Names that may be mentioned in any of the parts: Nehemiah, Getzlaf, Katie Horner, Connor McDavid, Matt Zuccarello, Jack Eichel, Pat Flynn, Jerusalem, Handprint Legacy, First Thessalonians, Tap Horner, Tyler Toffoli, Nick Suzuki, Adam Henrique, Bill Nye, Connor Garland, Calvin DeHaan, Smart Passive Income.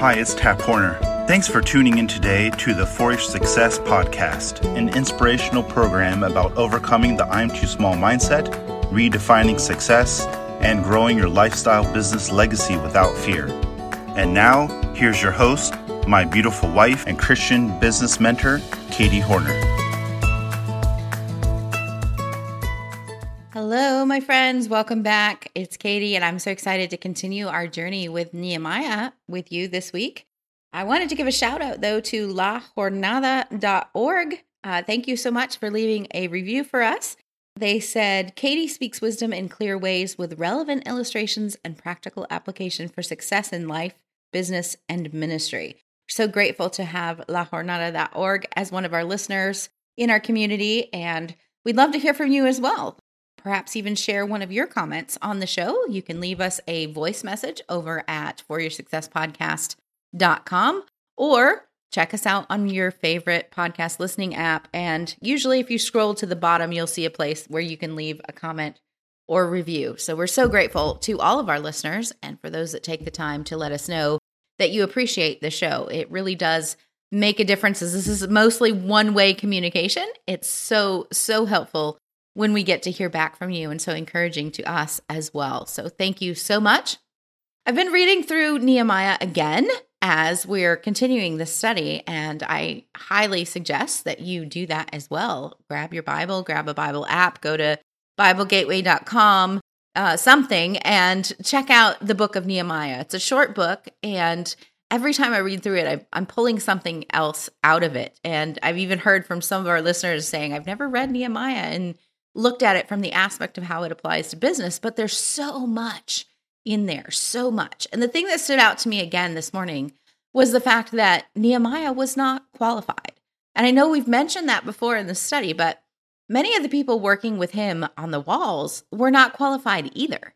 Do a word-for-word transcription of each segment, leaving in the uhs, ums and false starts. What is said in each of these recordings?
Hi, it's Tap Horner. Thanks for tuning in today to the Forge Success Podcast, an inspirational program about overcoming the I'm too small mindset, redefining success, and growing your lifestyle business legacy without fear. And now, here's your host, my beautiful wife and Christian business mentor, Katie Horner. Hello, my friends. Welcome back. It's Katie, and I'm so excited to continue our journey with Nehemiah with you this week. I wanted to give a shout out, though, to la jornada dot org. Uh, thank you so much for leaving a review for us. They said, Katie speaks wisdom in clear ways with relevant illustrations and practical application for success in life, business, and ministry. So grateful to have la jornada dot org as one of our listeners in our community, and we'd love to hear from you as well. Perhaps even share one of your comments on the show. You can leave us a voice message over at for your success podcast dot com or check us out on your favorite podcast listening app. And usually if you scroll to the bottom, you'll see a place where you can leave a comment or review. So we're so grateful to all of our listeners and for those that take the time to let us know that you appreciate the show. It really does make a difference, as this is mostly one-way communication. It's so, so helpful when we get to hear back from you and so encouraging to us as well. So thank you so much. I've been reading through Nehemiah again as we're continuing this study, and I highly suggest that you do that as well. Grab your Bible, grab a Bible app, go to bible gateway dot com, uh, something, and check out the book of Nehemiah. It's a short book, and every time I read through it, I've, I'm pulling something else out of it. And I've even heard from some of our listeners saying, I've never read Nehemiah and looked at it from the aspect of how it applies to business, but there's so much in there, so much. And the thing that stood out to me again this morning was the fact that Nehemiah was not qualified. And I know we've mentioned that before in the study, but many of the people working with him on the walls were not qualified either.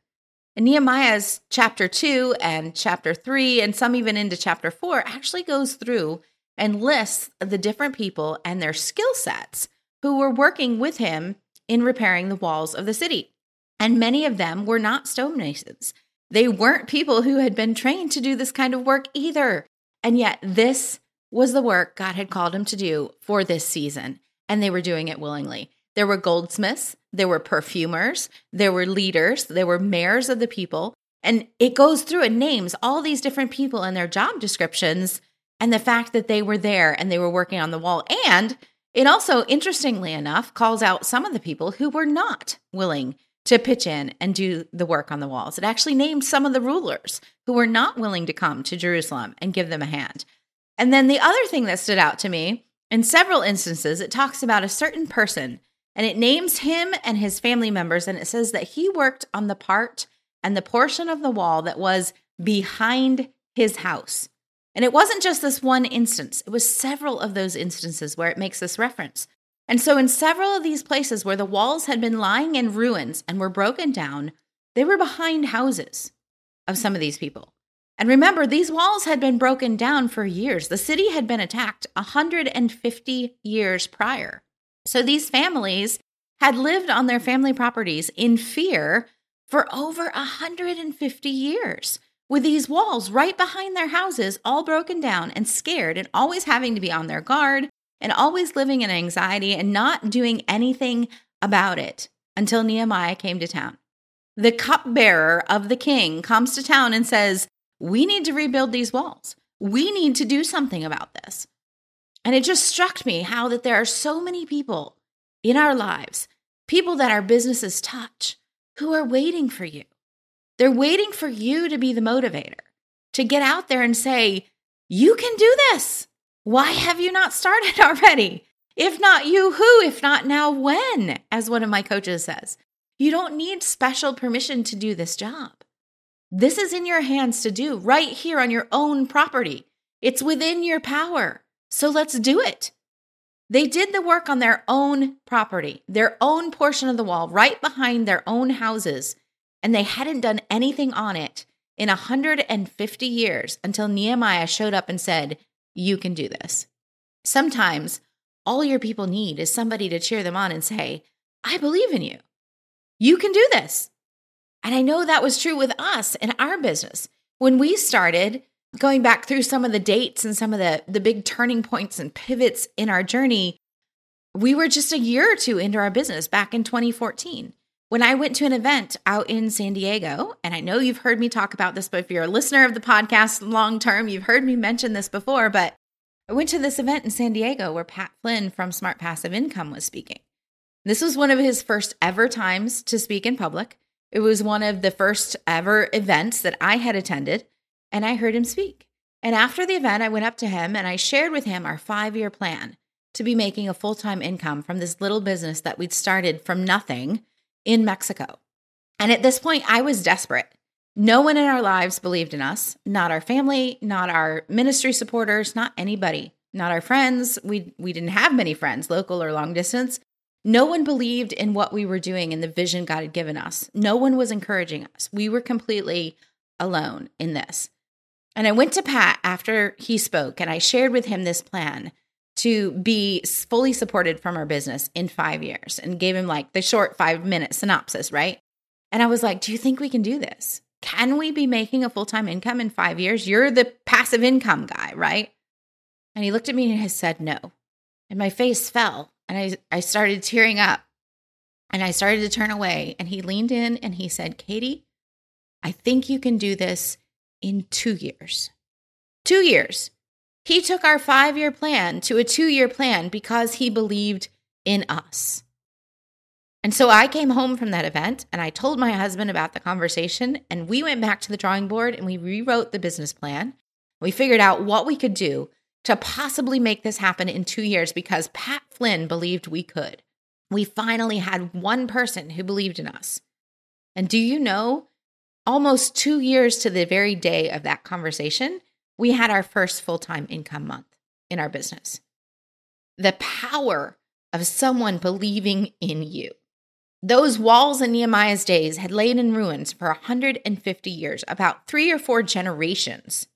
And Nehemiah's chapter two and chapter three, and some even into chapter four, actually goes through and lists the different people and their skill sets who were working with him in repairing the walls of the city. And many of them were not stonemasons. They weren't people who had been trained to do this kind of work either. And yet this was the work God had called them to do for this season, and they were doing it willingly. There were goldsmiths, there were perfumers, there were leaders, there were mayors of the people, and it goes through and names all these different people and their job descriptions and the fact that they were there and they were working on the wall. And it also, interestingly enough, calls out some of the people who were not willing to pitch in and do the work on the walls. It actually named some of the rulers who were not willing to come to Jerusalem and give them a hand. And then the other thing that stood out to me, in several instances, it talks about a certain person, and it names him and his family members, and it says that he worked on the part and the portion of the wall that was behind his house. And it wasn't just this one instance. It was several of those instances where it makes this reference. And so in several of these places where the walls had been lying in ruins and were broken down, they were behind houses of some of these people. And remember, these walls had been broken down for years. The city had been attacked one hundred fifty years prior. So these families had lived on their family properties in fear for over one hundred fifty years, with these walls right behind their houses, all broken down and scared and always having to be on their guard and always living in anxiety and not doing anything about it until Nehemiah came to town. The cupbearer of the king comes to town and says, we need to rebuild these walls. We need to do something about this. And it just struck me how that there are so many people in our lives, people that our businesses touch, who are waiting for you. They're waiting for you to be the motivator, to get out there and say, you can do this. Why have you not started already? If not you, who? If not now, when? As one of my coaches says, you don't need special permission to do this job. This is in your hands to do right here on your own property. It's within your power. So let's do it. They did the work on their own property, their own portion of the wall, right behind their own houses. And they hadn't done anything on it in one hundred fifty years until Nehemiah showed up and said, you can do this. Sometimes all your people need is somebody to cheer them on and say, I believe in you. You can do this. And I know that was true with us in our business. When we started, going back through some of the dates and some of the, the big turning points and pivots in our journey, we were just a year or two into our business back in twenty fourteen. When I went to an event out in San Diego, and I know you've heard me talk about this, but if you're a listener of the podcast long term, you've heard me mention this before, but I went to this event in San Diego where Pat Flynn from Smart Passive Income was speaking. This was one of his first ever times to speak in public. It was one of the first ever events that I had attended, and I heard him speak. And after the event, I went up to him and I shared with him our five-year plan to be making a full-time income from this little business that we'd started from nothing in Mexico. And at this point, I was desperate. No one in our lives believed in us, not our family, not our ministry supporters, not anybody, not our friends. We, we didn't have many friends, local or long distance. No one believed in what we were doing and the vision God had given us. No one was encouraging us. We were completely alone in this. And I went to Pat after he spoke, and I shared with him this plan to be fully supported from our business in five years and gave him like the short five-minute synopsis, right? And I was like, do you think we can do this? Can we be making a full-time income in five years? You're the passive income guy, right? And he looked at me and he said no. And my face fell. And I, I started tearing up and I started to turn away. And he leaned in and he said, Katie, I think you can do this in two years. Two years. He took our five-year plan to a two-year plan because he believed in us. And so I came home from that event and I told my husband about the conversation, and we went back to the drawing board and we rewrote the business plan. We figured out what we could do to possibly make this happen in two years because Pat Flynn believed we could. We finally had one person who believed in us. And do you know, almost two years to the very day of that conversation, we had our first full-time income month in our business. The power of someone believing in you. Those walls in Nehemiah's days had lain in ruins for one hundred fifty years, about three or four generations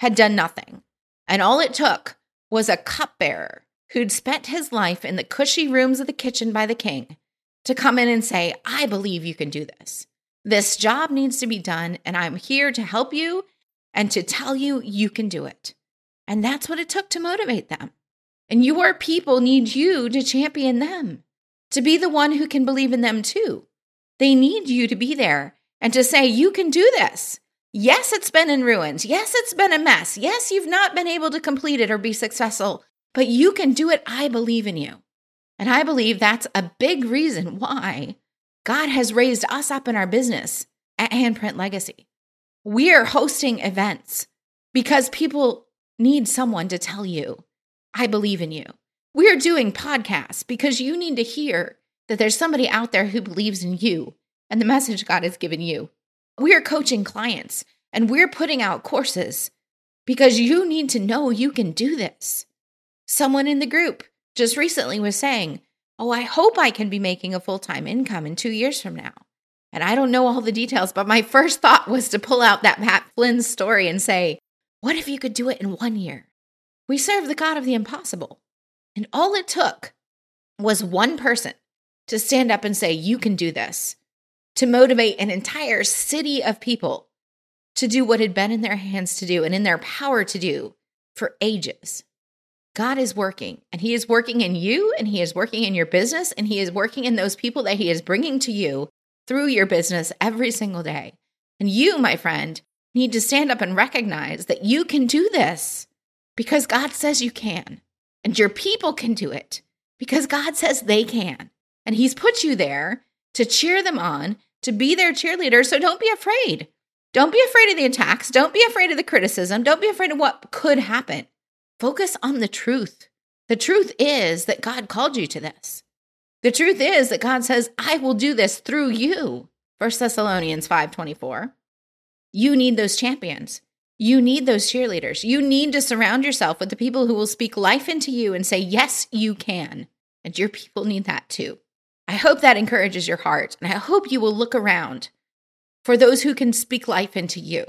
had done nothing. And all it took was a cupbearer who'd spent his life in the cushy rooms of the kitchen by the king to come in and say, I believe you can do this. This job needs to be done, and I'm here to help you and to tell you you can do it. And that's what it took to motivate them. And your people need you to champion them, to be the one who can believe in them too. They need you to be there and to say, you can do this. Yes, it's been in ruins. Yes, it's been a mess. Yes, you've not been able to complete it or be successful, but you can do it. I believe in you. And I believe that's a big reason why God has raised us up in our business at Handprint Legacy. We're hosting events because people need someone to tell you, I believe in you. We're doing podcasts because you need to hear that there's somebody out there who believes in you and the message God has given you. We're coaching clients and we're putting out courses because you need to know you can do this. Someone in the group just recently was saying, oh, I hope I can be making a full-time income in two years from now. And I don't know all the details, but my first thought was to pull out that Pat Flynn story and say, what if you could do it in one year? We serve the God of the impossible. And all it took was one person to stand up and say, you can do this, to motivate an entire city of people to do what had been in their hands to do and in their power to do for ages. God is working, and he is working in you, and he is working in your business, and he is working in those people that he is bringing to you through your business every single day. And you, my friend, need to stand up and recognize that you can do this because God says you can, and your people can do it because God says they can. And he's put you there to cheer them on, to be their cheerleader. So don't be afraid. Don't be afraid of the attacks. Don't be afraid of the criticism. Don't be afraid of what could happen. Focus on the truth. The truth is that God called you to this. The truth is that God says, I will do this through you. First Thessalonians five twenty-four. You need those champions. You need those cheerleaders. You need to surround yourself with the people who will speak life into you and say, yes, you can. And your people need that too. I hope that encourages your heart, and I hope you will look around for those who can speak life into you.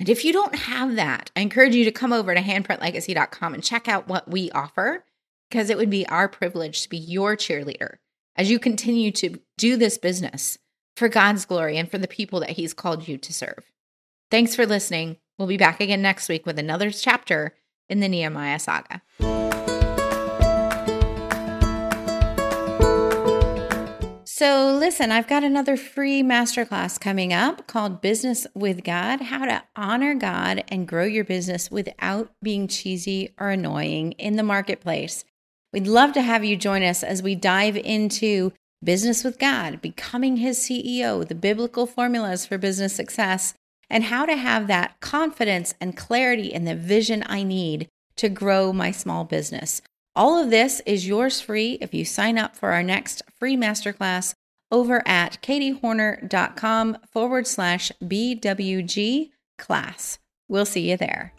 And if you don't have that, I encourage you to come over to handprint legacy dot com and check out what we offer, because it would be our privilege to be your cheerleader as you continue to do this business for God's glory and for the people that he's called you to serve. Thanks for listening. We'll be back again next week with another chapter in the Nehemiah Saga. So listen, I've got another free masterclass coming up called Business with God, how to honor God and grow your business without being cheesy or annoying in the marketplace. We'd love to have you join us as we dive into business with God, becoming his C E O, the biblical formulas for business success, and how to have that confidence and clarity and the vision I need to grow my small business. All of this is yours free if you sign up for our next free masterclass over at katiehorner.com forward slash BWG class. We'll see you there.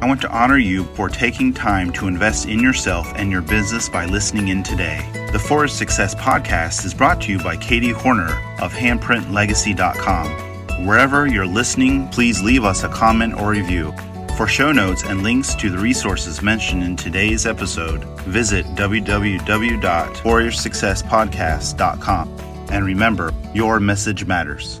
I want to honor you for taking time to invest in yourself and your business by listening in today. The Forest Success Podcast is brought to you by Katie Horner of handprint legacy dot com. Wherever you're listening, please leave us a comment or review. For show notes and links to the resources mentioned in today's episode, visit w w w dot warrior success podcast dot com. And remember, your message matters.